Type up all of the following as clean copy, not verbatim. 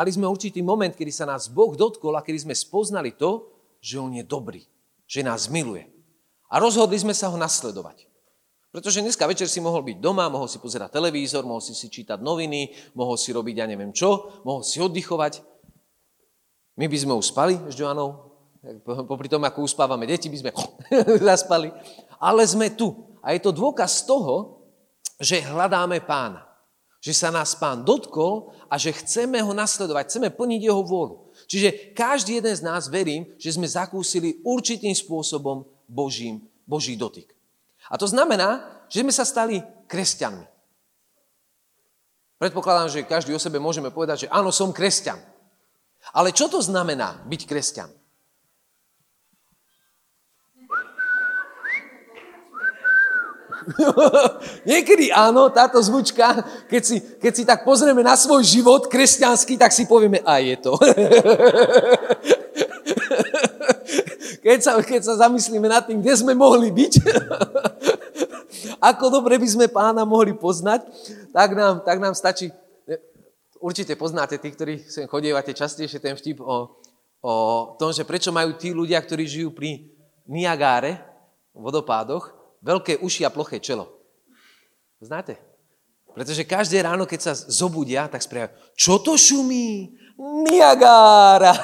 Mali sme určitý moment, kedy sa nás Boh dotkol a kedy sme spoznali to, že On je dobrý, že nás miluje. A rozhodli sme sa ho nasledovať. Pretože dneska večer si mohol byť doma, mohol si pozerať televízor, mohol si čítať noviny, mohol si robiť ja neviem čo, mohol si oddychovať. My by sme uspali s Joanou, popri tom, ako uspávame deti, by sme zaspali. Ale sme tu. A je to dôkaz toho, že hľadáme Pána. Že sa nás Pán dotkol a že chceme ho nasledovať, chceme plniť jeho vôľu. Čiže každý jeden z nás, verím, že sme zakúsili určitým spôsobom Boží dotyk. A to znamená, že sme sa stali kresťanmi. Predpokladám, že každý o sebe môžeme povedať, že áno, som kresťan. Ale čo to znamená byť kresťan? Niekedy áno, táto zvučka, keď si tak pozrieme na svoj život kresťanský, tak si povieme, a je to. Keď sa zamyslíme nad tým, kde sme mohli byť, ako dobre by sme Pána mohli poznať, tak nám stačí. Určite poznáte tých, ktorí sem chodievate častejšie, ten vtip o tom, že prečo majú tí ľudia, ktorí žijú pri Niagáre, vodopádoch, veľké uši a ploché čelo. Znáte? Pretože každé ráno, keď sa zobudia, tak spravia, čo to šumí? Niagára!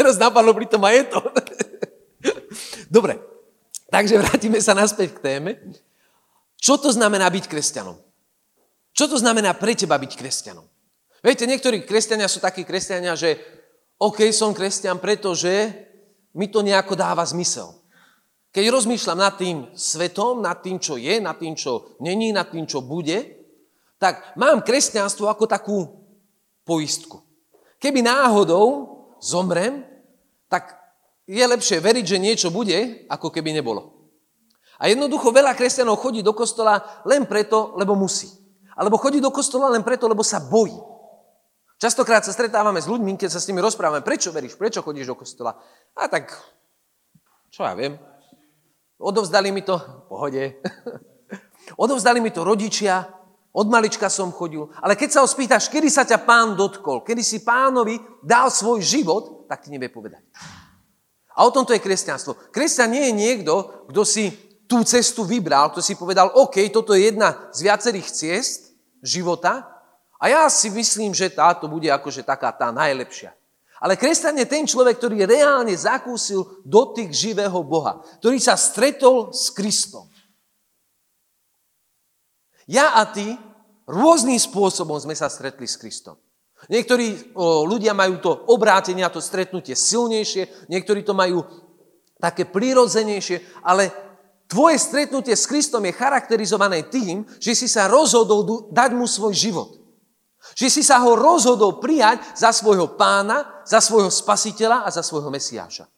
Teraz napadlo pri tom a je to. Dobre, takže vrátime sa naspäť k téme. Čo to znamená byť kresťanom? Čo to znamená pre teba byť kresťanom? Viete, niektorí kresťania sú takí kresťania, že OK, som kresťan, pretože mi to nejako dáva zmysel. Keď rozmýšľam nad tým svetom, nad tým, čo je, nad tým, čo není, nad tým, čo bude, tak mám kresťanstvo ako takú poistku. Keby náhodou zomrem, tak je lepšie veriť, že niečo bude, ako keby nebolo. A jednoducho veľa kresťanov chodí do kostola len preto, lebo musí. Alebo chodí do kostola len preto, lebo sa bojí. Častokrát sa stretávame s ľuďmi, keď sa s nimi rozprávame, prečo veríš, prečo chodíš do kostola. A tak, čo ja viem, odovzdali mi to, pohode, odovzdali mi to rodičia, od malička som chodil, ale keď sa ho spýtaš, kedy sa ťa Pán dotkol, kedy si Pánovi dal svoj život, tak ti nevie povedať. A o tomto je kresťanstvo. Kresťan nie je niekto, kto si tú cestu vybral, kto si povedal, OK, toto je jedna z viacerých ciest života a ja si myslím, že táto bude akože taká tá najlepšia. Ale kresťan je ten človek, ktorý reálne zakúsil dotyk živého Boha, ktorý sa stretol s Kristom. Ja a ty rôznym spôsobom sme sa stretli s Kristom. Niektorí ľudia majú to obrátenie a to stretnutie silnejšie, niektorí to majú také prirodzenejšie, ale tvoje stretnutie s Kristom je charakterizované tým, že si sa rozhodol dať mu svoj život. Že si sa ho rozhodol prijať za svojho Pána, za svojho Spasiteľa a za svojho Mesiáša.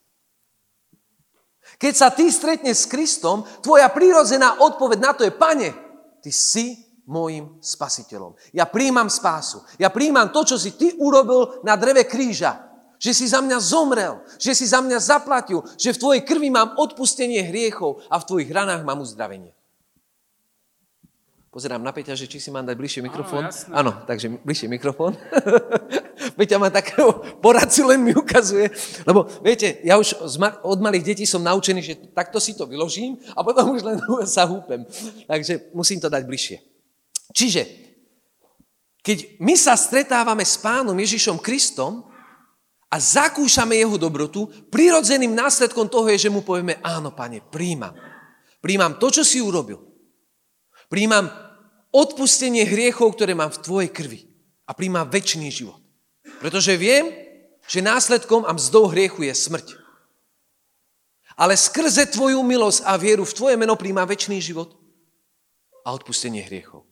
Keď sa ty stretneš s Kristom, tvoja prirodzená odpoveď na to je, Pane, Ty si môjim Spasiteľom. Ja prijímam spásu. Ja prijímam to, čo si Ty urobil na dreve kríža. Že si za mňa zomrel. Že si za mňa zaplatil. Že v Tvojej krvi mám odpustenie hriechov a v Tvojich ranách mám uzdravenie. Pozerám na Peťa, že či si mám dať bližšie mikrofón. Áno, takže bližšie mikrofón. Peťa má takého poradcu, len mi ukazuje. Lebo viete, ja už od malých detí som naučený, že takto si to vyložím a potom už len sa húpem. Takže musím to dať bližšie. Čiže, keď my sa stretávame s Pánom Ježišom Kristom a zakúšame jeho dobrotu, prirodzeným následkom toho je, že mu povieme, áno, Pane, prijímam. Prijímam to, čo si urobil. Prijímam odpustenie hriechov, ktoré mám v Tvojej krvi a prijímam večný život. Pretože viem, že následkom a mzdou hriechu je smrť. Ale skrze Tvoju milosť a vieru v Tvoje meno prijímam večný život a odpustenie hriechov.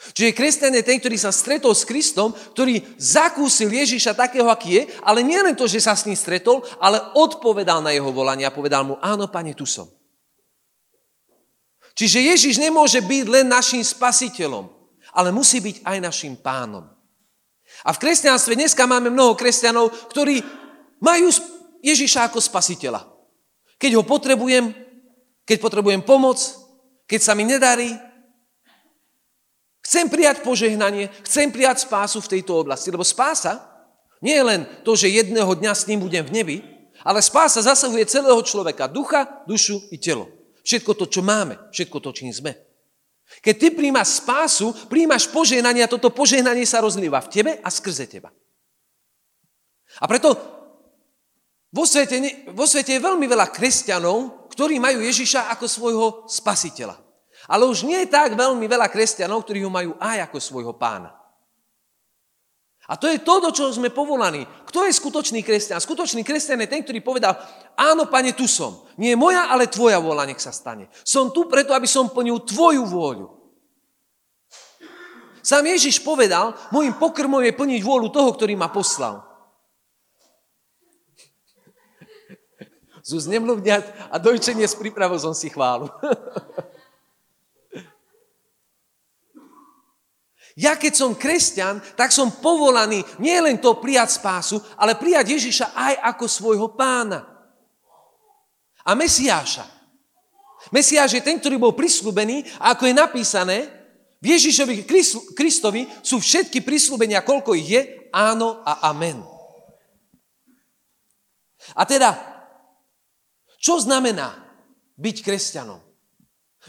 Čiže kresťan je ten, ktorý sa stretol s Kristom, ktorý zakúsil Ježiša takého, aký je, ale nie len to, že sa s ním stretol, ale odpovedal na jeho volanie a povedal mu, áno, Pane, tu som. Čiže Ježiš nemôže byť len našim spasiteľom, ale musí byť aj našim pánom. A v kresťanstve dneska máme mnoho kresťanov, ktorí majú Ježiša ako spasiteľa. Keď ho potrebujem, keď potrebujem pomoc, keď sa mi nedarí, chcem prijať požehnanie, chcem prijať spásu v tejto oblasti. Lebo spása nie je len to, že jedného dňa s ním budem v nebi, ale spása zasahuje celého človeka, ducha, dušu i telo. Všetko to, čo máme, všetko to, čím sme. Keď ty prijímaš spásu, prijímaš požehnanie a toto požehnanie sa rozlieva v tebe a skrze teba. A preto vo svete je veľmi veľa kresťanov, ktorí majú Ježiša ako svojho spasiteľa. Ale už nie je tak veľmi veľa kresťanov, ktorí ho majú aj ako svojho pána. A to je to, do čoho sme povolaní. Kto je skutočný kresťan? Skutočný kresťan je ten, ktorý povedal, áno, Pane, tu som. Nie moja, ale tvoja vôľa, nech sa stane. Som tu preto, aby som plnil tvoju vôľu. Sám Ježiš povedal, môjim pokrmom je plniť vôľu toho, ktorý ma poslal. Zuz nemluvňať a dojčenie s prípravou som si chválu. Ja keď som kresťan, tak som povolaný nie len to prijať spásu, ale prijať Ježiša aj ako svojho pána. A Mesiáša. Mesiáš je ten, ktorý bol prisľúbený a ako je napísané, v Ježišovi Kristovi sú všetky prisľúbenia, koľko ich je, áno a amen. A teda, čo znamená byť kresťanom?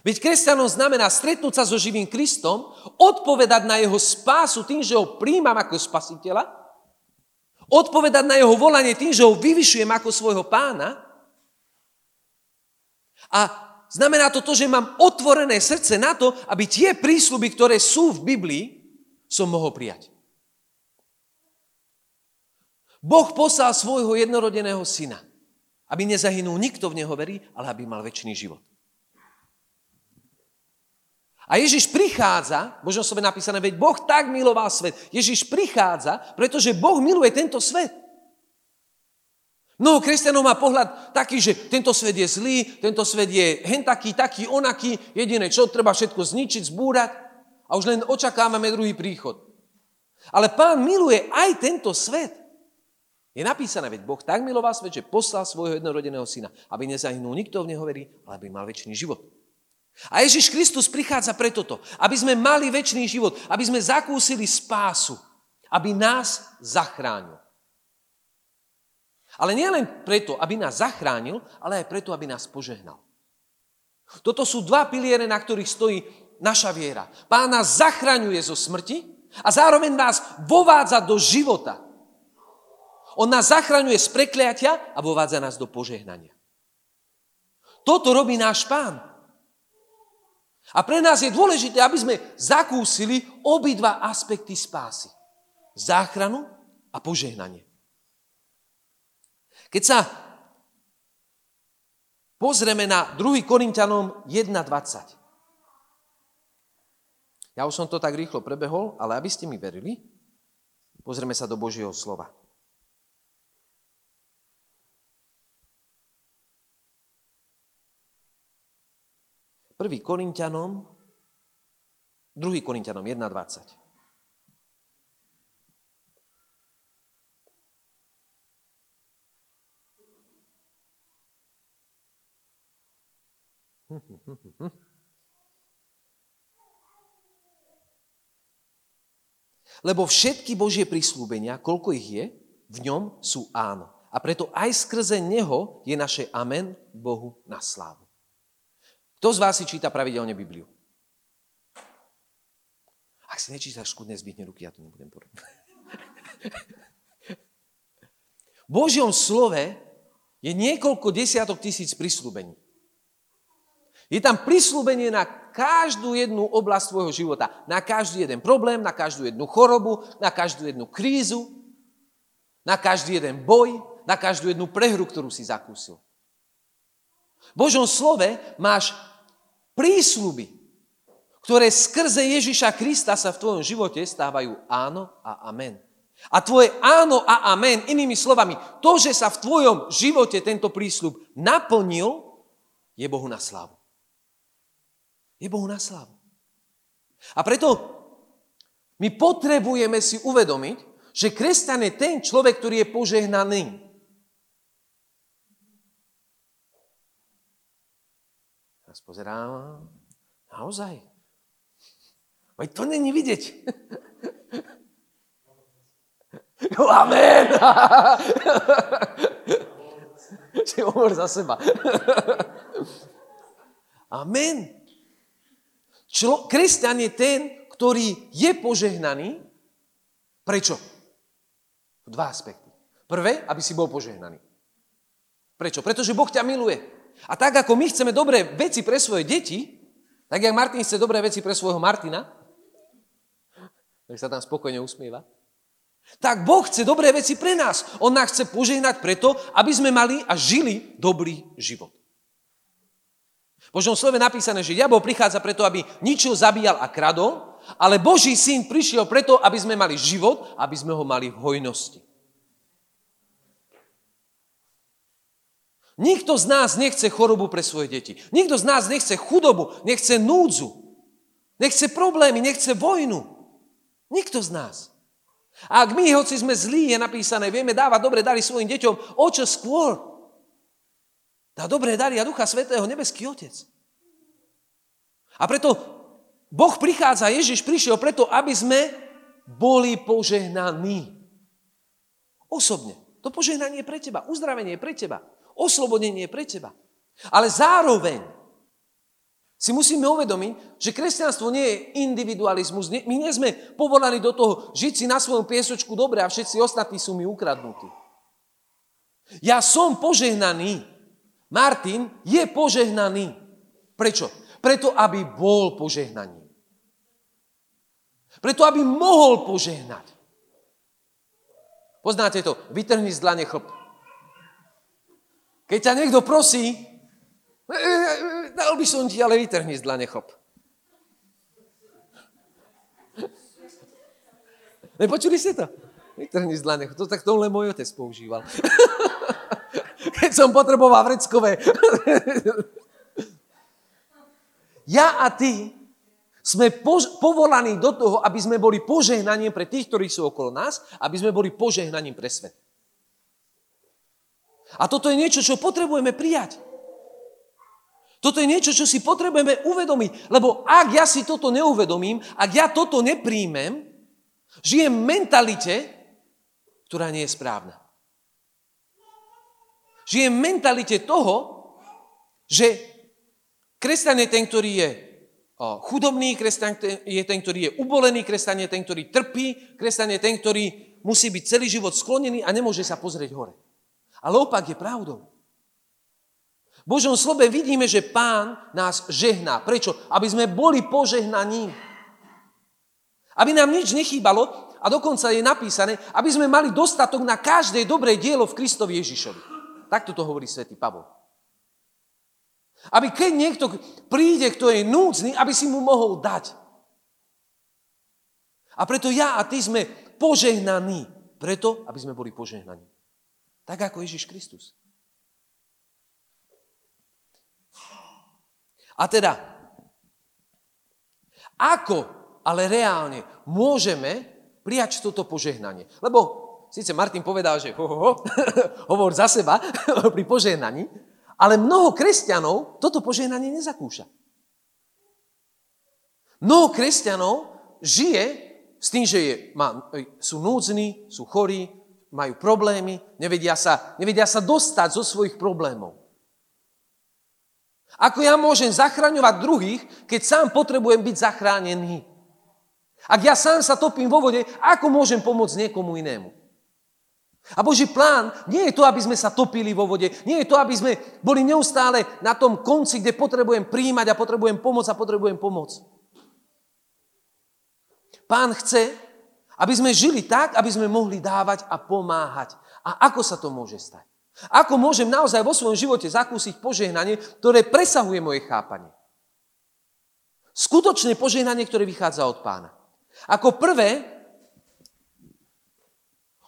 Byť kresťanom znamená stretnúť sa so živým Kristom, odpovedať na jeho spásu tým, že ho prijímam ako spasiteľa, odpovedať na jeho volanie tým, že ho vyvyšujem ako svojho pána a znamená to, že mám otvorené srdce na to, aby tie prísľuby, ktoré sú v Biblii, som mohol prijať. Boh poslal svojho jednorodeného syna, aby nezahynul nikto v neho verí, ale aby mal večný život. A Ježiš prichádza, možno som je napísané, veď Boh tak miloval svet. Ježiš prichádza, pretože Boh miluje tento svet. Mnoho kresťanov má pohľad taký, že tento svet je zlý, tento svet je hentaký, taký, onaký, jediné, čo treba všetko zničiť, zbúrať a už len očakávame druhý príchod. Ale Pán miluje aj tento svet. Je napísané, veď Boh tak miloval svet, že poslal svojho jednorodeného syna, aby nezahynul nikto v neho verí, ale aby mal večný život. A Ježiš Kristus prichádza pre toto, aby sme mali večný život, aby sme zakúsili spásu, aby nás zachránil. Ale nie len preto, aby nás zachránil, ale aj preto, aby nás požehnal. Toto sú dva piliere, na ktorých stojí naša viera. Pán nás zachraňuje zo smrti a zároveň nás vovádza do života. On nás zachraňuje z prekliatia a vovádza nás do požehnania. Toto robí náš Pán. A pre nás je dôležité, aby sme zakúsili obidva aspekty spásy. Záchranu a požehnanie. Keď sa pozrieme na 2. Korinťanom 1.20. Ja už som to tak rýchlo prebehol, ale aby ste mi verili, pozrieme sa do Božieho slova. Druhý Korinťanom 1.20. Lebo všetky Božie prísľubenia, koľko ich je, v ňom sú áno. A preto aj skrze neho je naše amen Bohu na slávu. Kto z vás si číta pravidelne Bibliu? Ak si nečítaš, skudne zbytne ruky, ja to nebudem povedať. V Božom slove je niekoľko desiatok tisíc prisľúbení. Je tam prisľúbenie na každú jednu oblasť svojho života. Na každý jeden problém, na každú jednu chorobu, na každú jednu krízu, na každý jeden boj, na každú jednu prehru, ktorú si zakúsil. V Božom slove máš prísľuby, ktoré skrze Ježiša Krista sa v tvojom živote stávajú áno a amen. A tvoje áno a amen, inými slovami, to, že sa v tvojom živote tento prísľub naplnil, je Bohu na slávu. Je Bohu na slávu. A preto my potrebujeme si uvedomiť, že kresťan je ten človek, ktorý je požehnaný. Teraz pozerám. Naozaj. Veď to není vidieť. No amen. Že hovor za seba. Amen. Kresťan je ten, ktorý je požehnaný. Prečo? Dva aspekty. Prvé, aby si bol požehnaný. Prečo? Pretože Boh ťa miluje. A tak, ako my chceme dobré veci pre svoje deti, tak jak Martin chce dobré veci pre svojho Martina, tak sa tam spokojne usmieva, tak Boh chce dobré veci pre nás. On nás chce požehnať preto, aby sme mali a žili dobrý život. V Božom slove napísané, že diabol prichádza preto, aby ničil, zabíjal a kradol, ale Boží syn prišiel preto, aby sme mali život, aby sme ho mali v hojnosti. Nikto z nás nechce chorobu pre svoje deti. Nikto z nás nechce chudobu, nechce núdzu. Nechce problémy, nechce vojnu. Nikto z nás. A ak my, hoci sme zlí, je napísané, vieme dávať dobré dary svojim deťom, o čo skôr dá dobré dary a Ducha Svätého nebeský Otec. A preto Boh prichádza, Ježiš prišiel preto, aby sme boli požehnaní. Osobne. To požehnanie je pre teba, uzdravenie je pre teba, oslobodenie je pre teba. Ale zároveň si musíme uvedomiť, že kresťanstvo nie je individualizmus. My nie sme povolaní do toho žiť si na svojom piesočku dobre a všetci ostatní sú mi ukradnutí. Ja som požehnaný. Martin je požehnaný. Prečo? Preto, aby bol požehnaný. Preto, aby mohol požehnať. Poznáte to, vytrhni z dlane chlp. Keď ťa niekto prosí, dal by som ti, ale vytrhni z dlane chlp. Nepočuli ste to? Vytrhni z dlane chlp. To tak to len môj otec používal. Keď som potreboval vreckové. Ja a ty sme povolaní do toho, aby sme boli požehnaním pre tých, ktorí sú okolo nás, aby sme boli požehnaním pre svet. A toto je niečo, čo potrebujeme prijať. Toto je niečo, čo si potrebujeme uvedomiť, lebo ak ja si toto neuvedomím, ak ja toto nepríjmem, žijem v mentalite, ktorá nie je správna. Žijem v mentalite toho, že kresťan je ten, ktorý je chudobný, kresťan je ten, ktorý je ubolený, kresťan je ten, ktorý trpí, kresťan je ten, ktorý musí byť celý život sklonený a nemôže sa pozrieť hore. Ale opak je pravdou. V Božom slove vidíme, že Pán nás žehná. Prečo? Aby sme boli požehnaní. Aby nám nič nechýbalo a dokonca je napísané, aby sme mali dostatok na každé dobré dielo v Kristovi Ježišovi. Takto to hovorí svätý Pavol. Aby keď niekto príde, kto je núdzny, aby si mu mohol dať. A preto ja a ty sme požehnaní. Preto, aby sme boli požehnaní. Tak ako Ježiš Kristus. A teda, ako ale reálne môžeme prijať toto požehnanie? Lebo síce Martin povedal, že hovor za seba pri požehnaní, ale mnoho kresťanov toto požehnanie nezakúša. Mnoho kresťanov žije s tým, že sú núdzni, sú chorí, majú problémy, nevedia sa dostať zo svojich problémov. Ako ja môžem zachraňovať druhých, keď sám potrebujem byť zachránený? Ak ja sám sa topím vo vode, ako môžem pomôcť niekomu inému? A Boží plán nie je to, aby sme sa topili vo vode. Nie je to, aby sme boli neustále na tom konci, kde potrebujem prijímať a potrebujem pomoc a potrebujem pomoc. Pán chce, aby sme žili tak, aby sme mohli dávať a pomáhať. A ako sa to môže stať? Ako môžem naozaj vo svojom živote zakúsiť požehnanie, ktoré presahuje moje chápanie? Skutočné požehnanie, ktoré vychádza od Pána. Ako prvé,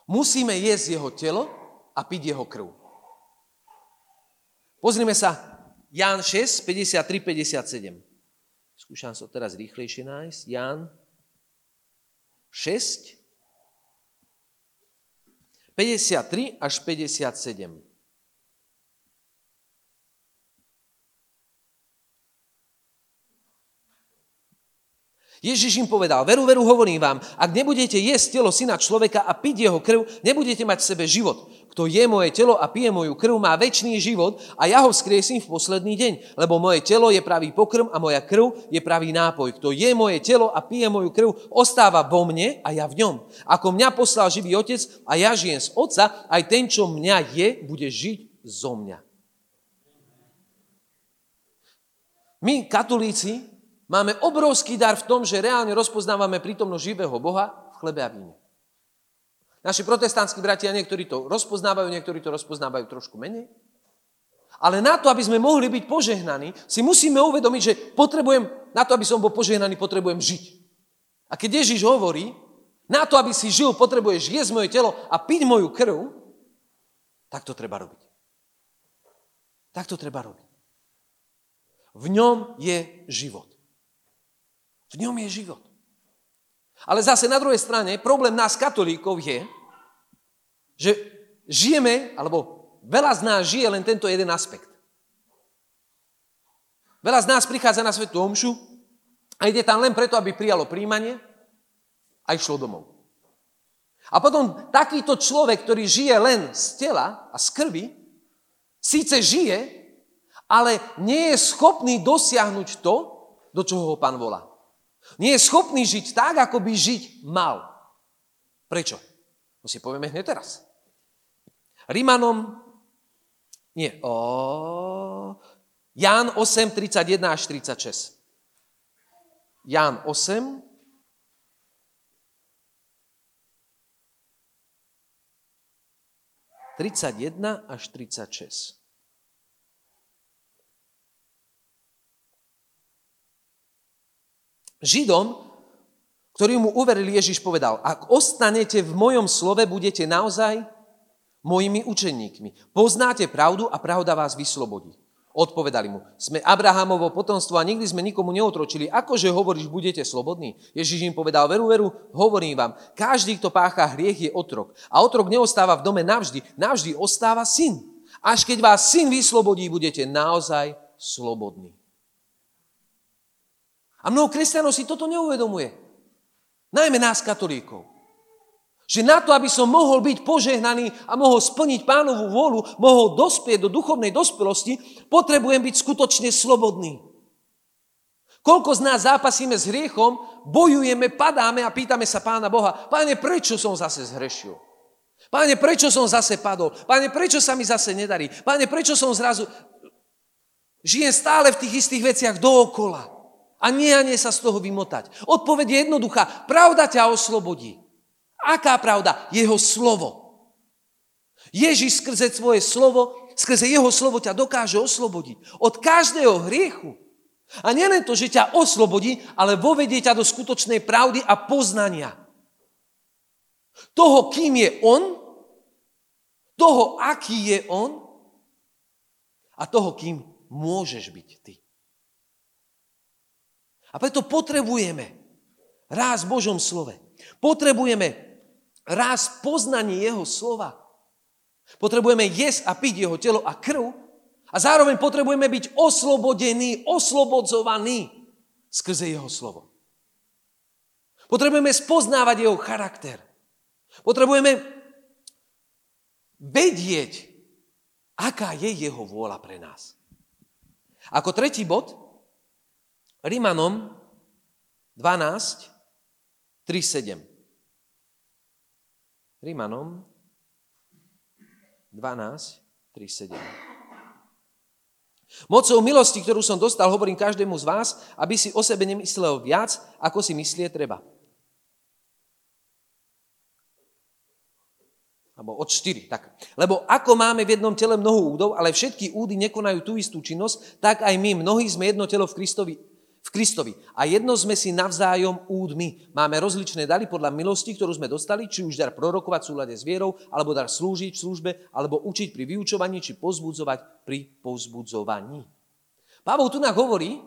musíme jesť jeho telo a piť jeho krv. Pozrime sa Ján 6, 53-57. Skúšam sa teraz rýchlejšie nájsť. Ján 6, 53 až 57. Ježiš im povedal, veru, hovorím vám, ak nebudete jesť telo syna človeka a piť jeho krv, nebudete mať v sebe život. Kto je moje telo a pije moju krv, má večný život a ja ho vzkriesím v posledný deň. Lebo moje telo je pravý pokrm a moja krv je pravý nápoj. Kto je moje telo a pije moju krv, ostáva vo mne a ja v ňom. Ako mňa poslal živý otec a ja žijem z otca, aj ten, čo mňa je, bude žiť zo mňa. My, katolíci, máme obrovský dar v tom, že reálne rozpoznávame prítomnosť živého Boha v chlebe a víne. Naši protestantskí bratia, niektorí to rozpoznávajú, niektorí to rozpoznávajú trošku menej. Ale na to, aby sme mohli byť požehnaní, si musíme uvedomiť, že na to, aby som bol požehnaný, potrebujem žiť. A keď Ježiš hovorí, na to, aby si žil, potrebuješ jesť moje telo a piť moju krv, tak to treba robiť. Tak to treba robiť. V ňom je život. V ňom je život. Ale zase na druhej strane problém nás katolíkov je, že žijeme, alebo veľa z nás žije len tento jeden aspekt. Veľa z nás prichádza na svätú omšu a ide tam len preto, aby prijalo príjmanie a išlo domov. A potom takýto človek, ktorý žije len z tela a z krvi, síce žije, ale nie je schopný dosiahnuť to, do čoho ho Pán volá. Nie je schopný žiť tak, ako by žiť mal. Prečo? To si povieme hneď teraz. Ján 8, 31 až 36. Ján 8. Židom, ktorý mu uverili, Ježiš povedal, ak ostanete v mojom slove, budete naozaj mojimi učeníkmi. Poznáte pravdu a pravda vás vyslobodí. Odpovedali mu, sme Abrahamovo potomstvo a nikdy sme nikomu neotročili. Akože hovoríš, budete slobodní? Ježiš im povedal, veru, hovorím vám, každý, kto páchá hriech, je otrok. A otrok neostáva v dome navždy ostáva syn. Až keď vás syn vyslobodí, budete naozaj slobodní. A mnoho kresťanov si toto neuvedomuje. Najmä nás, katolíkov. Že na to, aby som mohol byť požehnaný a mohol splniť Pánovu vôľu, mohol dospieť do duchovnej dospelosti, potrebujem byť skutočne slobodný. Koľko z nás zápasíme s hriechom, bojujeme, padáme a pýtame sa Pána Boha, Páne, prečo som zase zhrešil? Páne, prečo som zase padol? Páne, prečo sa mi zase nedarí? Páne, prečo som zrazu... Žijem stále v tých istých veciach dookola. A nie sa z toho vymotať. Odpoveď je jednoduchá. Pravda ťa oslobodí. Aká pravda? Jeho slovo. Ježiš skrze jeho slovo ťa dokáže oslobodiť. Od každého hriechu. A nielen to, že ťa oslobodí, ale vovedie ťa do skutočnej pravdy a poznania. Toho, kým je on, toho, aký je on a toho, kým môžeš byť ty. A preto potrebujeme ráz v Božom slove. Potrebujeme ráz poznanie jeho slova. Potrebujeme jesť a piť jeho telo a krv. A zároveň potrebujeme byť oslobodení, oslobodzovaní skrze jeho slovo. Potrebujeme spoznávať jeho charakter. Potrebujeme vedieť, aká je jeho vôľa pre nás. Ako tretí bod, Rimanom 12, 3-7. Rimanom 12, 3-7. Mocou milosti, ktorú som dostal, hovorím každému z vás, aby si o sebe nemyslel viac, ako si myslieť treba. Alebo od 4, tak. Lebo ako máme v jednom tele mnoho údov, ale všetky údy nekonajú tú istú činnosť, tak aj my, mnohí sme jedno telo v Kristovi Kristovi. A jedno sme si navzájom údmi. Máme rozličné dary podľa milosti, ktorú sme dostali, či už dar prorokovať v súlade s vierou, alebo dar slúžiť v službe, alebo učiť pri vyučovaní, či povzbudzovať pri povzbudzovaní. Pavol tu nám hovorí,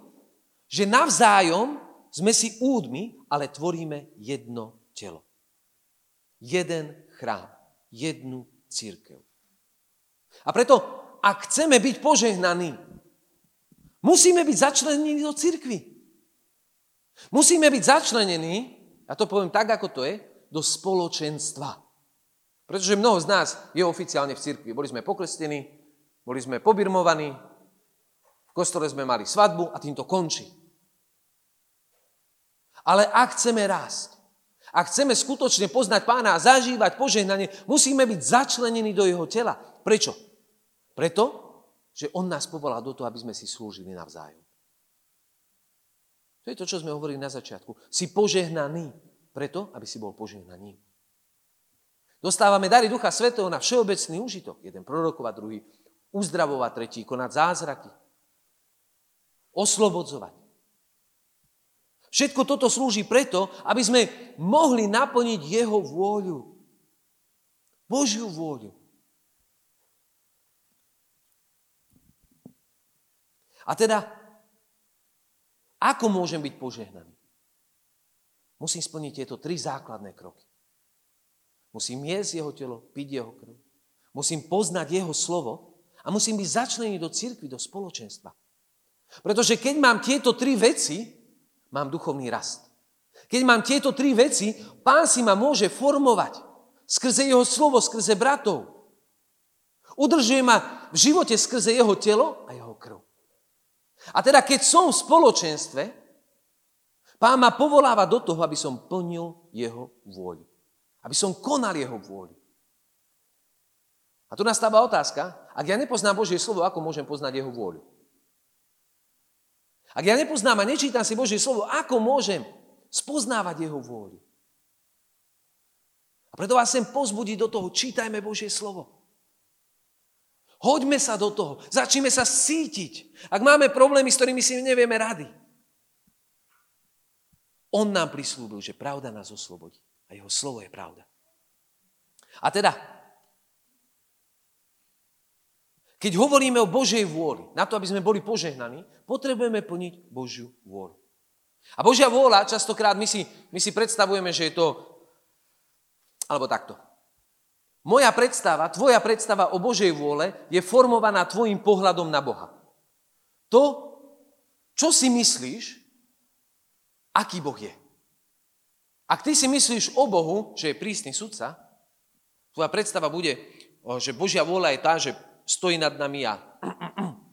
že navzájom sme si údmi, ale tvoríme jedno telo. Jeden chrám, jednu cirkev. A preto, ak chceme byť požehnaní, musíme byť začlenení do cirkvi. Musíme byť začlenení, ja to poviem tak, ako to je, do spoločenstva. Pretože mnoho z nás je oficiálne v cirkvi. Boli sme pokrstení, boli sme pobirmovaní, v kostole sme mali svadbu a tým to končí. Ale ak chceme rásť, ak chceme skutočne poznať Pána a zažívať požehnanie, musíme byť začlenení do jeho tela. Prečo? Preto, že on nás povolal do toho, aby sme si slúžili navzájom. To je to, čo sme hovorili na začiatku. Si požehnaný preto, aby si bol požehnaný. Dostávame dary Ducha Svätého na všeobecný úžitok. Jeden prorokovať, druhý uzdravovať, tretí konať zázraky. Oslobodzovať. Všetko toto slúži preto, aby sme mohli naplniť jeho vôľu. Božiu vôľu. A teda, ako môžem byť požehnaný? Musím splniť tieto 3 základné kroky. Musím jesť jeho telo, piť jeho krv. Musím poznať jeho slovo a musím byť začlený do cirkvi, do spoločenstva. Pretože keď mám tieto 3 veci, mám duchovný rast. Keď mám tieto 3 veci, Pán si ma môže formovať skrze jeho slovo, skrze bratov. Udržuje ma v živote skrze jeho telo a jeho krv. A teda, keď som v spoločenstve, Pán ma povoláva do toho, aby som plnil jeho vôľu. Aby som konal jeho vôľu. A tu nastáva otázka, ak ja nepoznám Božie slovo, ako môžem poznať jeho vôľu? Ak ja nepoznám a nečítam si Božie slovo, ako môžem spoznávať jeho vôľu? A preto vás chcem povzbudiť do toho, čítajme Božie slovo. Hoďme sa do toho, začneme sa cítiť. Ak máme problémy, s ktorými si nevieme rady. On nám prislúbil, že pravda nás oslobodí. A jeho slovo je pravda. A teda, keď hovoríme o Božej vôli, na to, aby sme boli požehnaní, potrebujeme plniť Božiu vôľu. A Božia vôľa, častokrát my si predstavujeme, že je to, alebo takto. Moja predstava, tvoja predstava o Božej vôle je formovaná tvojim pohľadom na Boha. To, čo si myslíš, aký Boh je. Ak ty si myslíš o Bohu, že je prísny sudca, tvoja predstava bude, že Božia vôľa je tá, že stojí nad nami a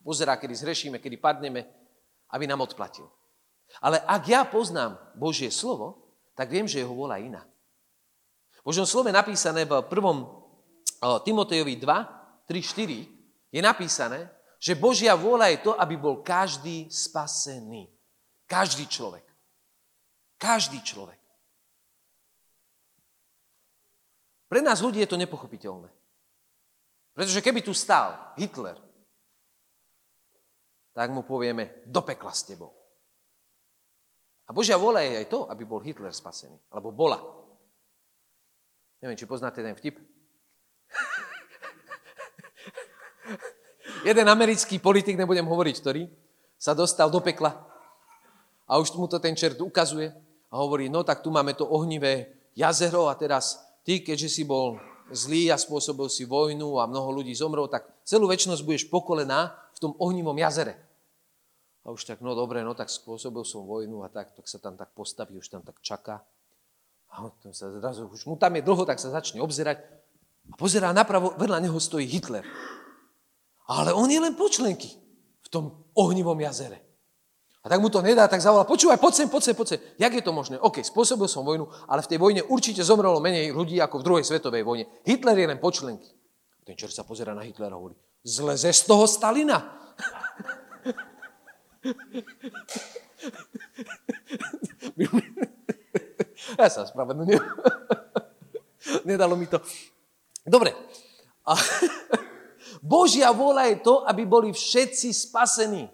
pozerá, kedy zhrešíme, kedy padneme, aby nám odplatil. Ale ak ja poznám Božie slovo, tak viem, že jeho vôľa je iná. V Božom slove napísané v 1. Timotejovi 2, 3, 4 je napísané, že Božia vôľa je to, aby bol každý spasený. Každý človek. Každý človek. Pre nás ľudí je to nepochopiteľné. Pretože keby tu stál Hitler, tak mu povieme, do pekla s tebou. A Božia vôľa je aj to, aby bol Hitler spasený. Alebo bola. Neviem, či poznáte ten vtip. Jeden americký politik, nebudem hovoriť, ktorý sa dostal do pekla a už mu to ten čert ukazuje a hovorí, no tak tu máme to ohnivé jazero a teraz ty, keďže si bol zlý a spôsobil si vojnu a mnoho ľudí zomrlo, tak celú večnosť budeš pokolená v tom ohnivom jazere. A už tak, no dobre, no tak spôsobil som vojnu a tak sa tam tak postaví, už tam tak čaká. A on sa zrazu, už mu tam je dlho, tak sa začne obzerať a pozerá napravo, vedľa neho stojí Hitler. Ale on je len počlenky v tom ohnivom jazere. A tak mu to nedá, tak zavolá, počúvaj, poď sem. Jak je to možné? OK, spôsobil som vojnu, ale v tej vojne určite zomrelo menej ľudí ako v druhej svetovej vojne. Hitler je len počlenky. Ten čer sa pozerá na Hitlera a hovorí, zleze z toho Stalina. Ja sa spravedlňujem. Nedalo mi to. Dobre. A Božia vôľa je to, aby boli všetci spasení.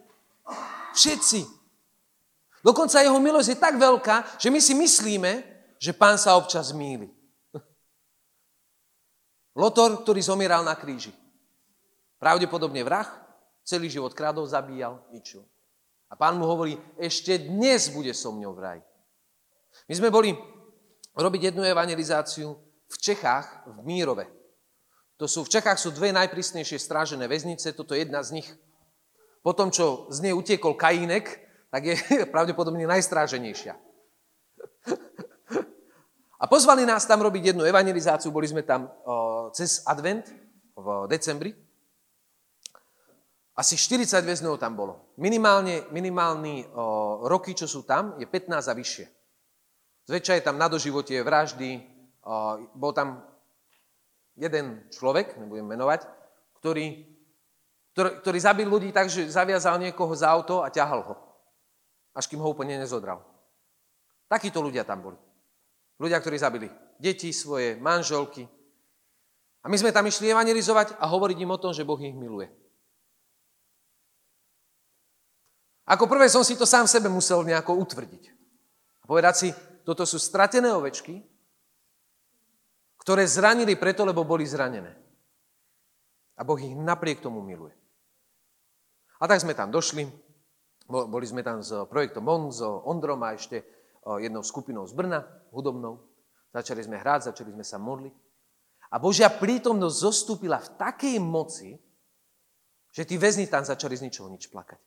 Všetci. Dokonca jeho milosť je tak veľká, že my si myslíme, že Pán sa občas mýli. Lotor, ktorý zomieral na kríži. Pravdepodobne vrah, celý život kradol, zabíjal, ničil. A Pán mu hovorí, ešte dnes bude so mňou v raji. My sme boli robiť jednu evangelizáciu v Čechách, v Mírove. V Čechách sú dve najprísnejšie strážené väznice, toto je jedna z nich. Po tom, čo z nej utiekol Kajínek, tak je pravdepodobne najstráženejšia. A pozvali nás tam robiť jednu evangelizáciu, boli sme tam cez advent v decembri. Asi 40 väzňov tam bolo. Minimálne roky, čo sú tam, je 15 a vyššie. Zväčša je tam na doživotie, vraždy, bol tam jeden človek, nebudem menovať, ktorý zabil ľudí tak, že zaviazal niekoho za auto a ťahal ho, až kým ho úplne nezodral. Takíto ľudia tam boli. Ľudia, ktorí zabili deti, svoje manželky. A my sme tam išli evangelizovať a hovoriť im o tom, že Boh ich miluje. Ako prvé som si to sám sebe musel nejako utvrdiť. A povedať si, toto sú stratené ovečky, ktoré zranili preto, lebo boli zranené. A Boh ich napriek tomu miluje. A tak sme tam došli. Boli sme tam s projektom Monk, s Ondrom a ešte jednou skupinou z Brna, hudobnou. Začali sme hrať, začali sme sa modliť. A Božia prítomnosť zostúpila v takej moci, že tí väzni tam začali z ničoho nič plakať.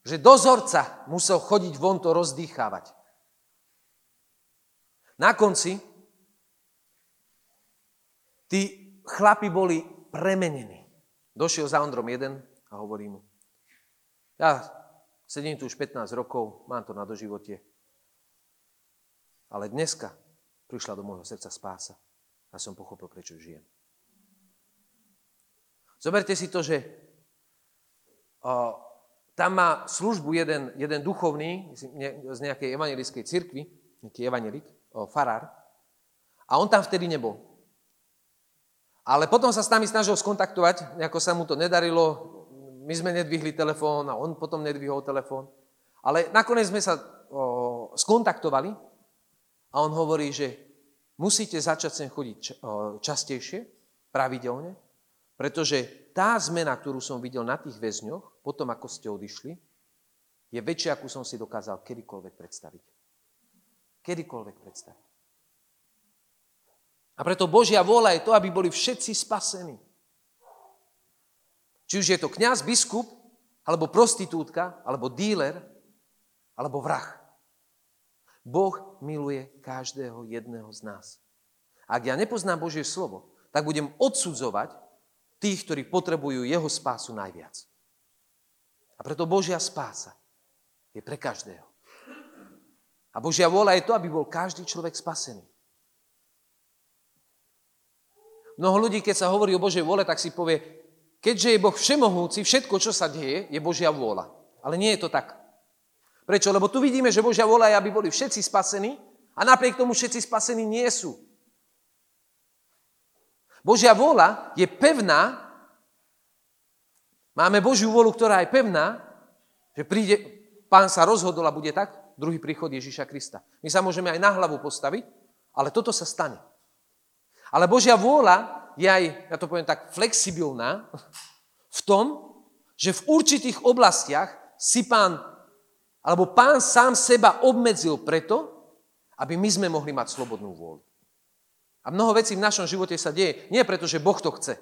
Že dozorca musel chodiť von to rozdýchávať. Na konci tí chlapi boli premenení. Došiel za Ondrom jeden a hovorí mu, ja sedím tu už 15 rokov, mám to na doživotie, ale dneska prišla do môjho srdca spása a som pochopil, prečo žijem. Zoberte si to, že tam má službu jeden duchovný z nejakej evanjelickej cirkvi, nejaký evanjelik, farár, a on tam vtedy nebol. Ale potom sa s nami snažil skontaktovať, nejako sa mu to nedarilo, my sme nedvihli telefón a on potom nedvihol telefón. Ale nakoniec sme sa skontaktovali a on hovorí, že musíte začať sem chodiť častejšie, pravidelne, pretože tá zmena, ktorú som videl na tých väzňoch, potom ako ste odišli, je väčšia, ako som si dokázal kedykoľvek predstaviť. Kedykoľvek predstaviť. A preto Božia vôľa je to, aby boli všetci spasení. Či už je to kňaz, biskup, alebo prostitútka, alebo díler, alebo vrah. Boh miluje každého jedného z nás. Ak ja nepoznám Božie slovo, tak budem odsudzovať tých, ktorí potrebujú jeho spásu najviac. A preto Božia spása je pre každého. A Božia vôľa je to, aby bol každý človek spasený. Mnoho ľudí, keď sa hovorí o Božej vôle, tak si povie, keďže je Boh všemohúci, všetko, čo sa deje, je Božia vôľa. Ale nie je to tak. Prečo? Lebo tu vidíme, že Božia vôľa je, aby boli všetci spasení a napriek tomu všetci spasení nie sú. Božia vôľa je pevná. Máme Božiu vôľu, ktorá je pevná, že príde, Pán sa rozhodol a bude tak, druhý príchod Ježíša Krista. My sa môžeme aj na hlavu postaviť, ale toto sa stane. Ale Božia vôľa je aj, ja to poviem tak, flexibilná v tom, že v určitých oblastiach si Pán sám seba obmedzil preto, aby my sme mohli mať slobodnú vôľu. A mnoho vecí v našom živote sa deje nie preto, že Boh to chce,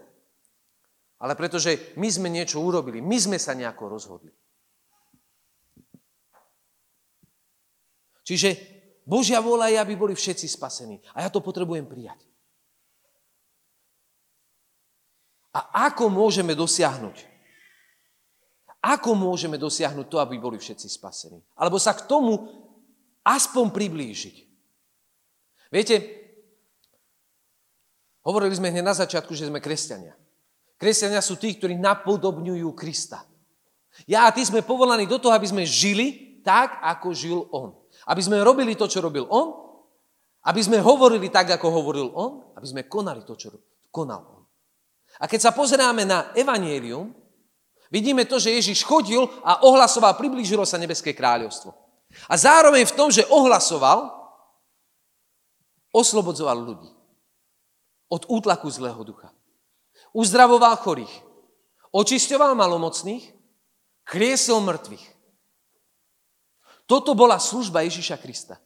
ale preto, že my sme niečo urobili, my sme sa nejako rozhodli. Čiže Božia vôľa je, aby boli všetci spasení. A ja to potrebujem prijať. A ako môžeme dosiahnuť? Ako môžeme dosiahnuť to, aby boli všetci spasení? Alebo sa k tomu aspoň priblížiť? Viete, hovorili sme hneď na začiatku, že sme kresťania. Kresťania sú tí, ktorí napodobňujú Krista. Ja a ty sme povolaní do toho, aby sme žili tak, ako žil on. Aby sme robili to, čo robil on. Aby sme hovorili tak, ako hovoril on. Aby sme konali to, čo konal on. A keď sa pozeráme na evanjelium, Vidíme to, že Ježiš chodil a ohlasoval, priblížilo sa nebeské kráľovstvo. A zároveň v tom, že ohlasoval, oslobodzoval ľudí od útlaku zlého ducha. Uzdravoval chorých, očisťoval malomocných, kriesol mŕtvych. Toto bola služba Ježiša Krista.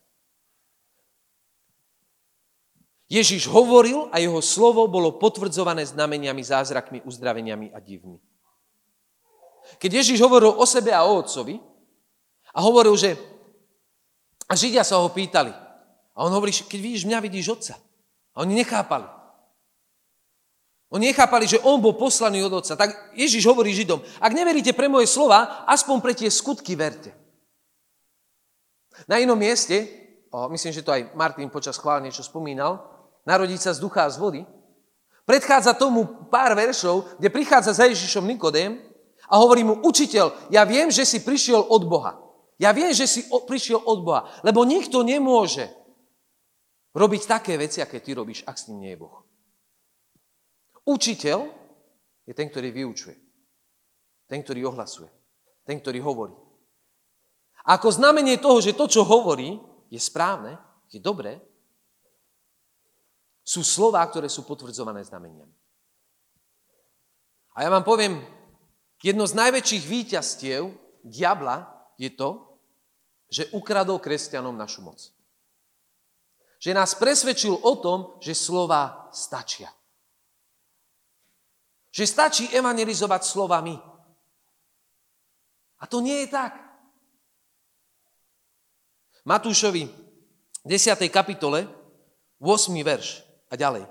Ježiš hovoril a jeho slovo bolo potvrdzované znameniami, zázrakmi, uzdraveniami a divmi. Keď Ježiš hovoril o sebe a o otcovi a hovoril, že a Židia sa ho pýtali a on hovorí, keď vidíš mňa, vidíš otca. A oni nechápali. Oni nechápali, že on bol poslaný od otca. Tak Ježiš hovorí Židom, ak neveríte pre moje slova, aspoň pre tie skutky verte. Na inom mieste, myslím, že to aj Martin počas chvál niečo spomínal, narodiť sa z ducha a z vody, predchádza tomu pár veršov, kde prichádza za Ježišom Nikodém a hovorí mu, učiteľ, ja viem, že si prišiel od Boha. Ja viem, že si prišiel od Boha, lebo nikto nemôže robiť také veci, aké ty robíš, ak s ním nie je Boh. Učiteľ je ten, ktorý vyučuje. Ten, ktorý ohlasuje. Ten, ktorý hovorí. A ako znamenie toho, že to, čo hovorí, je správne, je dobré, sú slová, ktoré sú potvrdzované znameniami. A ja vám poviem, jedno z najväčších víťazstiev diabla je to, že ukradol kresťanom našu moc. Že nás presvedčil o tom, že slová stačia. Že stačí evangelizovať slovami. A to nie je tak. Matúšovi 10. kapitole 8. verš a ďalej.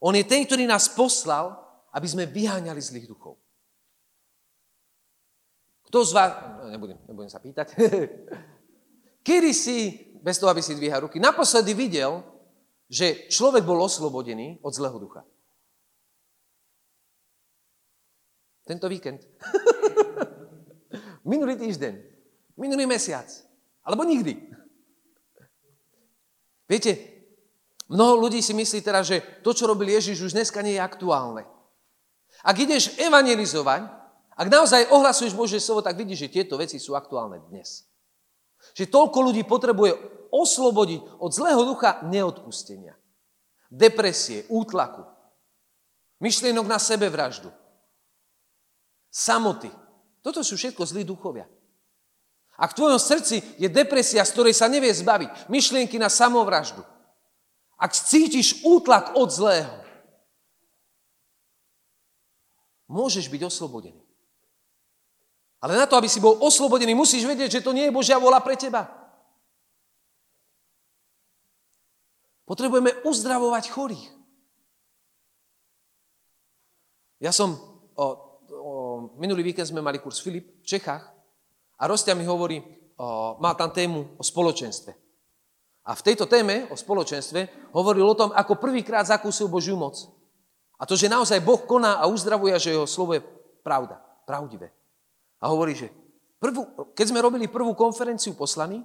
On je ten, ktorý nás poslal, aby sme vyháňali zlých duchov. Kto z vás... Nebudem sa pýtať. Kedy si, bez toho, aby si dvíhal ruky, naposledy videl, že človek bol oslobodený od zlého ducha? Tento víkend. Minulý týždeň. Minulý mesiac. Alebo nikdy. Viete, mnoho ľudí si myslí teraz, že to, čo robil Ježiš, už dneska nie je aktuálne. Ak ideš evangelizovať, ak naozaj ohlasuješ Božie slovo, tak vidíš, že tieto veci sú aktuálne dnes. Že toľko ľudí potrebuje oslobodiť od zlého ducha neodpustenia, depresie, útlaku, myšlienok na sebevraždu, samoty. Toto sú všetko zlí duchovia. A v tvojom srdci je depresia, z ktorej sa nevie zbaviť, myšlienky na samovraždu. Ak cítiš útlak od zlého, môžeš byť oslobodený. Ale na to, aby si bol oslobodený, musíš vedieť, že to nie je Božia vôľa pre teba. Potrebujeme uzdravovať chorých. Ja som, minulý víkend sme mali kurz Filip v Čechách a Rostia mi hovorí, má tam tému o spoločenstve. A v tejto téme o spoločenstve hovoril o tom, ako prvýkrát zakúsil Božiu moc. A to, že naozaj Boh koná a uzdravuje, že jeho slovo je pravda, pravdivé. A hovorí, že keď sme robili prvú konferenciu poslaní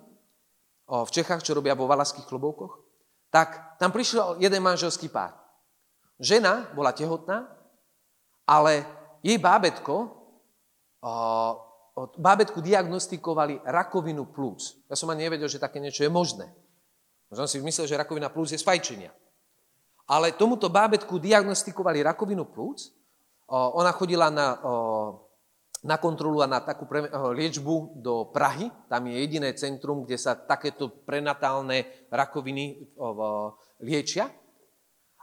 v Čechách, čo robia vo Valaských Kloboukoch, tak tam prišiel jeden manželský pár. Žena bola tehotná, ale jej bábätku diagnostikovali rakovinu plúc. Ja som ani nevedel, že také niečo je možné. Som si myslel, že rakovina plúc je z fajčenia. Ale tomuto bábätku diagnostikovali rakovinu plúc. Ona chodila na kontrolu a na takú liečbu do Prahy. Tam je jediné centrum, kde sa takéto prenatálne rakoviny liečia.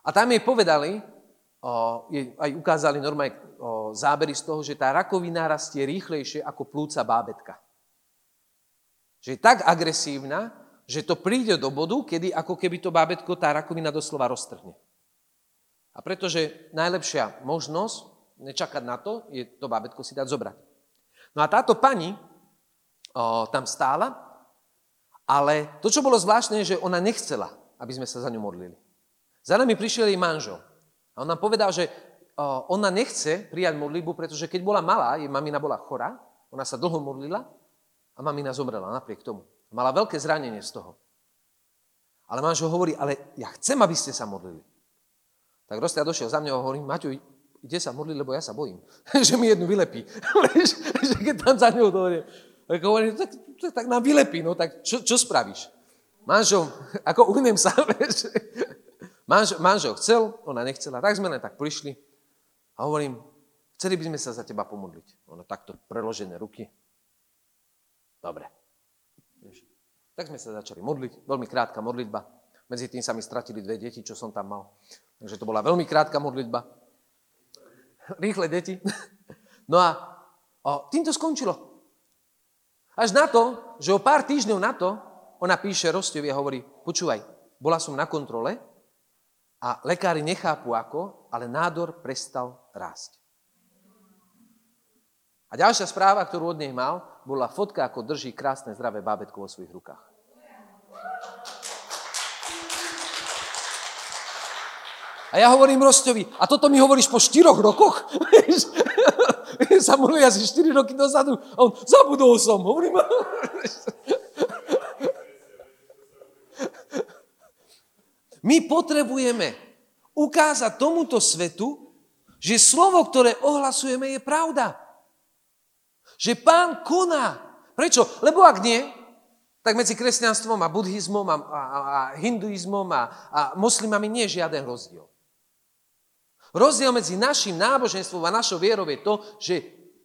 A tam jej povedali, aj ukázali normálne zábery z toho, že tá rakovina rastie rýchlejšie ako plúca bábätka. Že je tak agresívna, že to príde do bodu, kedy ako keby to bábätko, tá rakovina doslova roztrhne. A pretože najlepšia možnosť nečakať na to, je to bábätko si dať zobrať. No a táto pani tam stála, ale to, čo bolo zvláštne, je, že ona nechcela, aby sme sa za ňu modlili. Za nami prišiel jej manžel. A on nám povedal, že ona nechce prijať modlitbu, pretože keď bola malá, jej mamina bola chorá, ona sa dlho modlila a mamina zomrela napriek tomu. Mala veľké zranenie z toho. Ale manžel hovorí, ale ja chcem, aby ste sa modlili. Tak Rostia došiel za mňa a hovorí, Maťo, ide sa modliť, lebo ja sa bojím, že mi jednu vylepí. Že keď tam za ňou dojde, tak hovorí, tak nám vylepí, no tak čo spravíš? Manžo, ako uhnem sa, vieš. Manžo chcel, ona nechcela, tak sme len tak prišli a hovorím, chceli by sme sa za teba pomodliť. Ona takto preložené ruky. Dobre. Tak sme sa začali modliť, veľmi krátka modlitba. Medzi tým sa mi stratili 2 deti, čo som tam mal. Takže to bola veľmi krátka modlitba. Rýchle deti. No a tým to skončilo. Až na to, že o pár týždňov na to, ona píše Rostovi a hovorí, počúvaj, bola som na kontrole a lekári nechápu ako, ale nádor prestal rásť. A ďalšia správa, ktorú od nej mal, bola fotka, ako drží krásne, zdravé bábätko vo svojich rukách. A ja hovorím Rostovi, a toto mi hovoríš po 4 rokoch? Sa modlil asi 4 roky dozadu. A on, zabudol som, hovorím. My potrebujeme ukázať tomuto svetu, že slovo, ktoré ohlasujeme, je pravda. Že Pán koná. Prečo? Lebo ak nie, tak medzi kresťanstvom a buddhizmom a hinduizmom a moslimami nie je žiaden rozdiel. Rozdiel medzi našim náboženstvom a našou vierou je to, že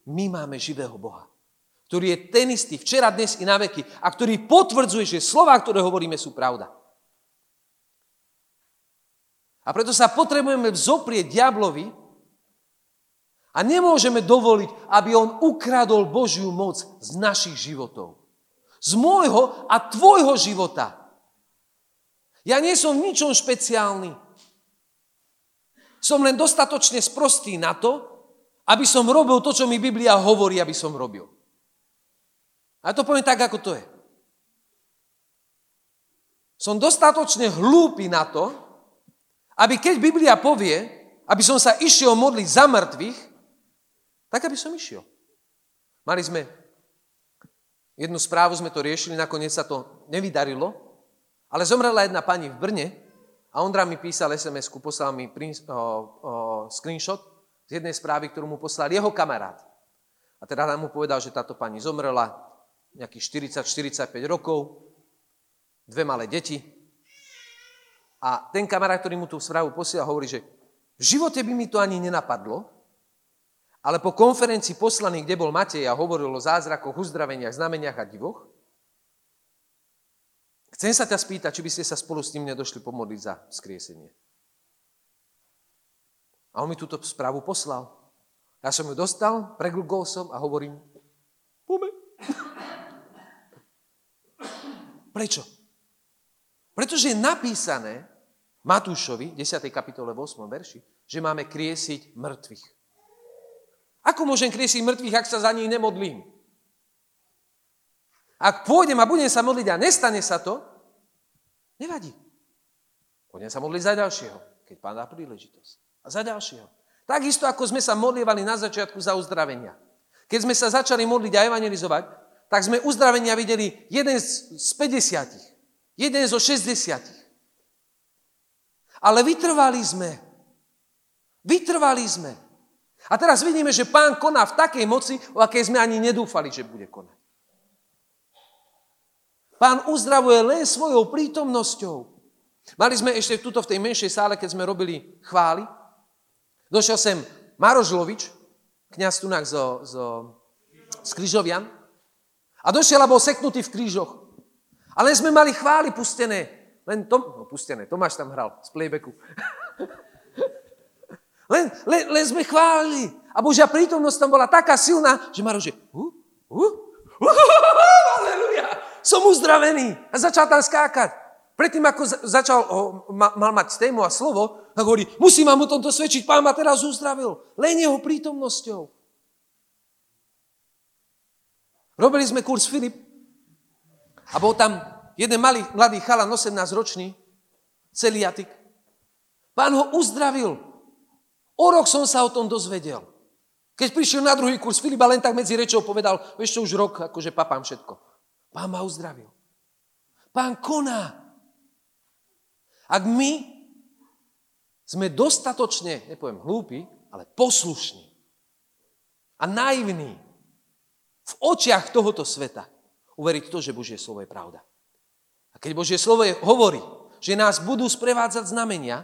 my máme živého Boha, ktorý je ten istý včera, dnes i na veky a ktorý potvrdzuje, že slová, ktoré hovoríme, sú pravda. A preto sa potrebujeme vzoprieť diablovi a nemôžeme dovoliť, aby on ukradol Božiu moc z našich životov. Z môjho a tvojho života. Ja nie som v ničom špeciálny. Som len dostatočne sprostý na to, aby som robil to, čo mi Biblia hovorí, aby som robil. A to poviem tak, ako to je. Som dostatočne hlúpy na to, aby keď Biblia povie, aby som sa išiel modliť za mŕtvych, tak aby som išiel. Mali sme jednu správu, sme to riešili, nakoniec sa to nevydarilo, ale zomrela jedna pani v Brne. A Ondra mi písal SMS-ku, poslal mi screenshot z jednej správy, ktorú mu poslal jeho kamarát. A teda nám mu povedal, že táto pani zomrela nejakých 40-45 rokov, 2 malé deti. A ten kamarát, ktorý mu tú správu posielal, hovorí, že v živote by mi to ani nenapadlo, ale po konferencii poslaných, kde bol Matej a hovoril o zázrakoch, uzdraveniach, znameniach a divoch, chcem sa ťa spýtať, či by ste sa spolu s ním nedošli pomodliť za vzkriesenie. A on mi túto správu poslal. Ja som ju dostal, pregúgol som a hovorím, pome. Prečo? Pretože je napísané Matúšovi, 10. kapitole, 8. verši, že máme kriesiť mŕtvych. Ako môžem kriesiť mŕtvych, ak sa za nich nemodlím? Ak pôjdem a budem sa modliť a nestane sa to, nevadí. Budem sa modliť za ďalšieho, keď Pán dá príležitosť. A za ďalšieho. Takisto, ako sme sa modlievali na začiatku za uzdravenia. Keď sme sa začali modliť a evangelizovať, tak sme uzdravenia videli jeden z 50, jeden zo 60. Ale vytrvali sme. Vytrvali sme. A teraz vidíme, že Pán koná v takej moci, o akej sme ani nedúfali, že bude konať. Pán uzdravuje len svojou prítomnosťou. Mali sme ešte tuto v tej menšej sále, keď sme robili chvály. Došiel sem Maroš Žlovič, kňaz Tunák z Krížovian. A došiel a bol seknutý v krížoch. A len sme mali chvály pustené. Tomáš tam hral z playbacku. len sme chválili. A Božia prítomnosť tam bola taká silná, že Maroš je... Halelujá! Som uzdravený. A začal tam skákať. Predtým, ako začal mal mať tému a slovo, tak hovorí, musím vám o tomto svedčiť, Pán ma teraz uzdravil. Len jeho prítomnosťou. Robili sme kurz Filip a bol tam jeden malý, mladý chalan, 18-ročný, celiatik. Pán ho uzdravil. O rok som sa o tom dozvedel. Keď prišiel na druhý kurz Filipa, len tak medzi rečou povedal, vieš čo, už rok, akože papám všetko. Pán ma uzdravil. Pán koná. Ak my sme dostatočne, nepoviem hlúpi, ale poslušní a naivní v očiach tohoto sveta uveriť to, že Božie slovo je pravda. A keď Božie slovo hovorí, že nás budú sprevádzať znamenia,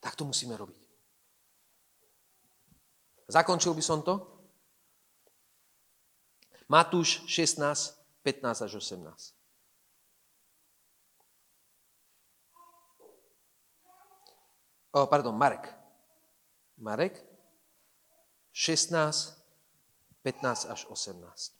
tak to musíme robiť. Zakončil by som to. Matúš 16, 15 až 18. Marek 16, 15 až 18.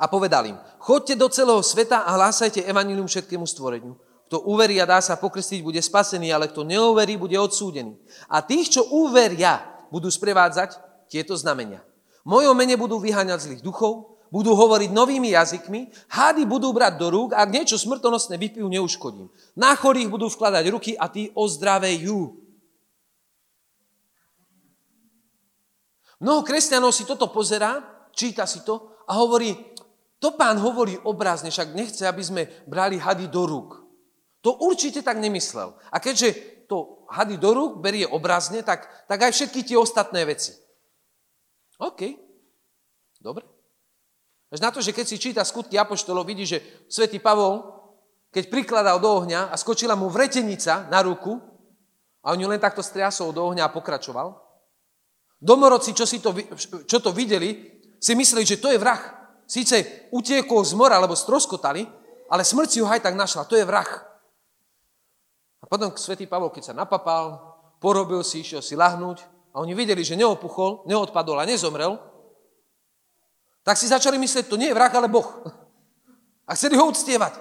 A povedal im, choďte do celého sveta a hlásajte evanjelium všetkému stvoreniu. Kto uverí a dá sa pokrstiť, bude spasený, ale kto neuverí, bude odsúdený. A tých, čo uveria, budú sprevádzať tieto znamenia. V mojom mene budú vyháňať zlých duchov, budú hovoriť novými jazykmi, hády budú brať do rúk, ak niečo smrtonosné vypijú, neuškodím. Na chorých budú vkladať ruky a tí ozdravejú. Mnoho kresťanov si toto pozerá, číta si to a hovorí, to Pán hovorí obrazne, však nechce, aby sme brali hady do rúk. To určite tak nemyslel. A keďže to hady do rúk berie obrazne, tak aj všetky tie ostatné veci. OK, dobre. Až na to, že keď si číta Skutky apoštolov, vidí, že svätý Pavol, keď prikladal do ohňa a skočila mu vretenica na ruku a on ju len takto striasol do ohňa a pokračoval. Domorodci, čo to videli, si mysleli, že to je vrah. Síce utiekol z mora, alebo stroskotali, ale smrť si ho aj tak našla. To je vrah. A potom svätý Pavol, keď sa napapal, porobil si, išiel si lahnúť a oni videli, že neopuchol, neodpadol a nezomrel, tak si začali myslieť, to nie je vrah, ale Boh. A chceli ho uctievať.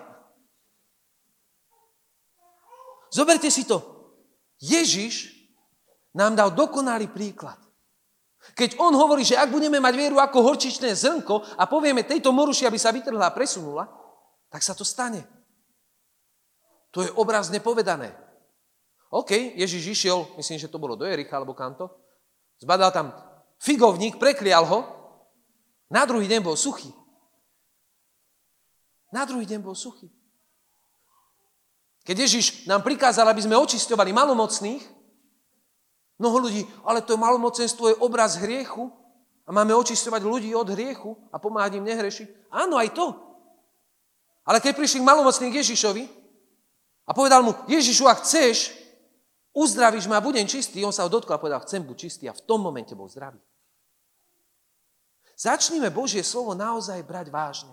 Zoberte si to. Ježiš nám dal dokonalý príklad. Keď on hovorí, že ak budeme mať vieru ako horčičné zrnko a povieme tejto moruši, aby sa vytrhla a presunula, tak sa to stane. To je obrazne povedané. OK, Ježiš išiel, myslím, že to bolo do Jericha, alebo kanto, zbadal tam figovník, preklial ho. Na druhý deň bol suchý. Keď Ježiš nám prikázal, aby sme očisťovali malomocných, mnoho ľudí, ale to malomocenstvo je obraz hriechu a máme očisťovať ľudí od hriechu a pomáhať im nehrešiť. Áno, aj to. Ale keď prišli k malomocným Ježišovi a povedal mu, Ježišu, ak chceš, uzdravíš ma a budem čistý, on sa ho dotkol a povedal, chcem buď čistý a v tom momente bol zdravý. Začnime Božie slovo naozaj brať vážne.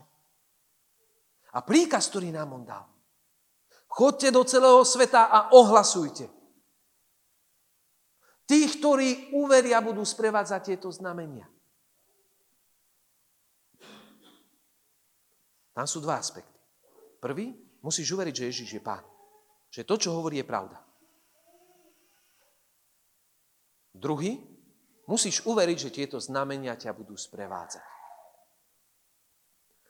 A príkaz, ktorý nám on dal. Choďte do celého sveta a ohlasujte. Tých, ktorí uveria, budú sprevádzať tieto znamenia. Tam sú dva aspekty. Prvý, musíš uveriť, že Ježiš je Pán. Že to, čo hovorí, je pravda. Druhý, musíš uveriť, že tieto znamenia ťa budú sprevádzať.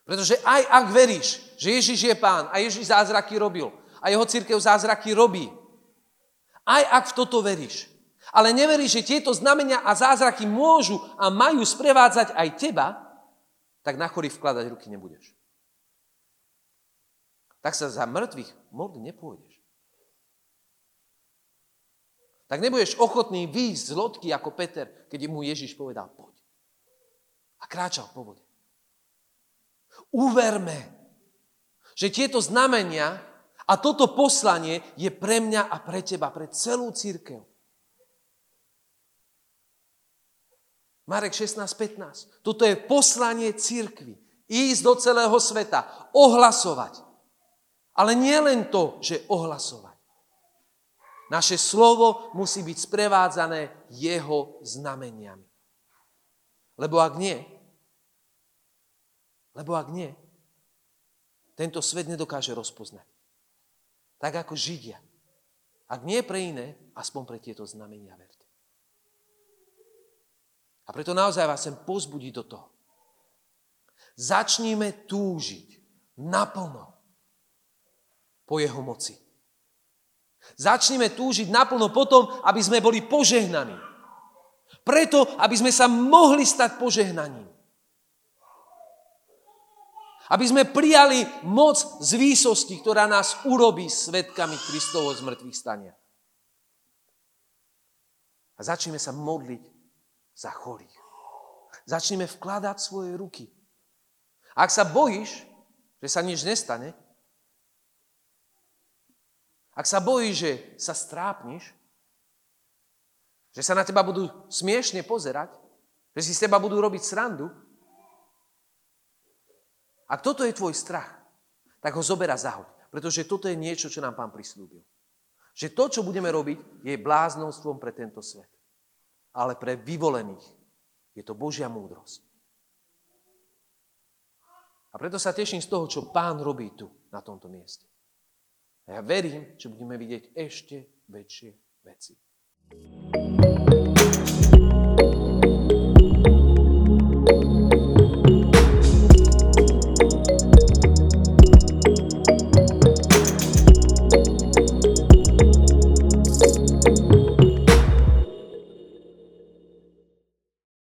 Pretože aj ak veríš, že Ježiš je Pán a Ježiš zázraky robil a jeho cirkev zázraky robí, aj ak v toto veríš, ale neveríš, že tieto znamenia a zázraky môžu a majú sprevádzať aj teba, tak na chorých vkladať ruky nebudeš. Tak sa za mŕtvych modliť nepôjdeš. Tak nebudeš ochotný výjsť z lodky ako Peter, keď mu Ježiš povedal, poď. A kráčal po vode. Uverme, že tieto znamenia a toto poslanie je pre mňa a pre teba, pre celú cirkev. Marek 16:15. Toto je poslanie cirkvi. Ísť do celého sveta, ohlasovať. Ale nie len to, že ohlasovať. Naše slovo musí byť sprevádzané jeho znameniami. Lebo ak nie, tento svet nedokáže rozpoznať. Tak ako Židia. Ak nie pre iné, aspoň pre tieto znamenia verte. A preto naozaj vás chcem povzbudiť do toho. Začníme túžiť naplno po jeho moci. Začnime túžiť naplno potom, aby sme boli požehnaní. Preto, aby sme sa mohli stať požehnaním. Aby sme prijali moc z výsosti, ktorá nás urobí svedkami Kristovho zmrtvých stania. A začneme sa modliť za chorých. Začneme vkladať svoje ruky. Ak sa bojíš, že sa nič nestane, ak sa bojíš, že sa strápniš, že sa na teba budú smiešne pozerať, že si z teba budú robiť srandu, ak toto je tvoj strach, tak ho zober a zahoď. Pretože toto je niečo, čo nám Pán prisľúbil. Že to, čo budeme robiť, je bláznostvom pre tento svet. Ale pre vyvolených je to Božia múdrosť. A preto sa teším z toho, čo Pán robí tu, na tomto mieste. A ja verím, že budeme vidieť ešte väčšie veci.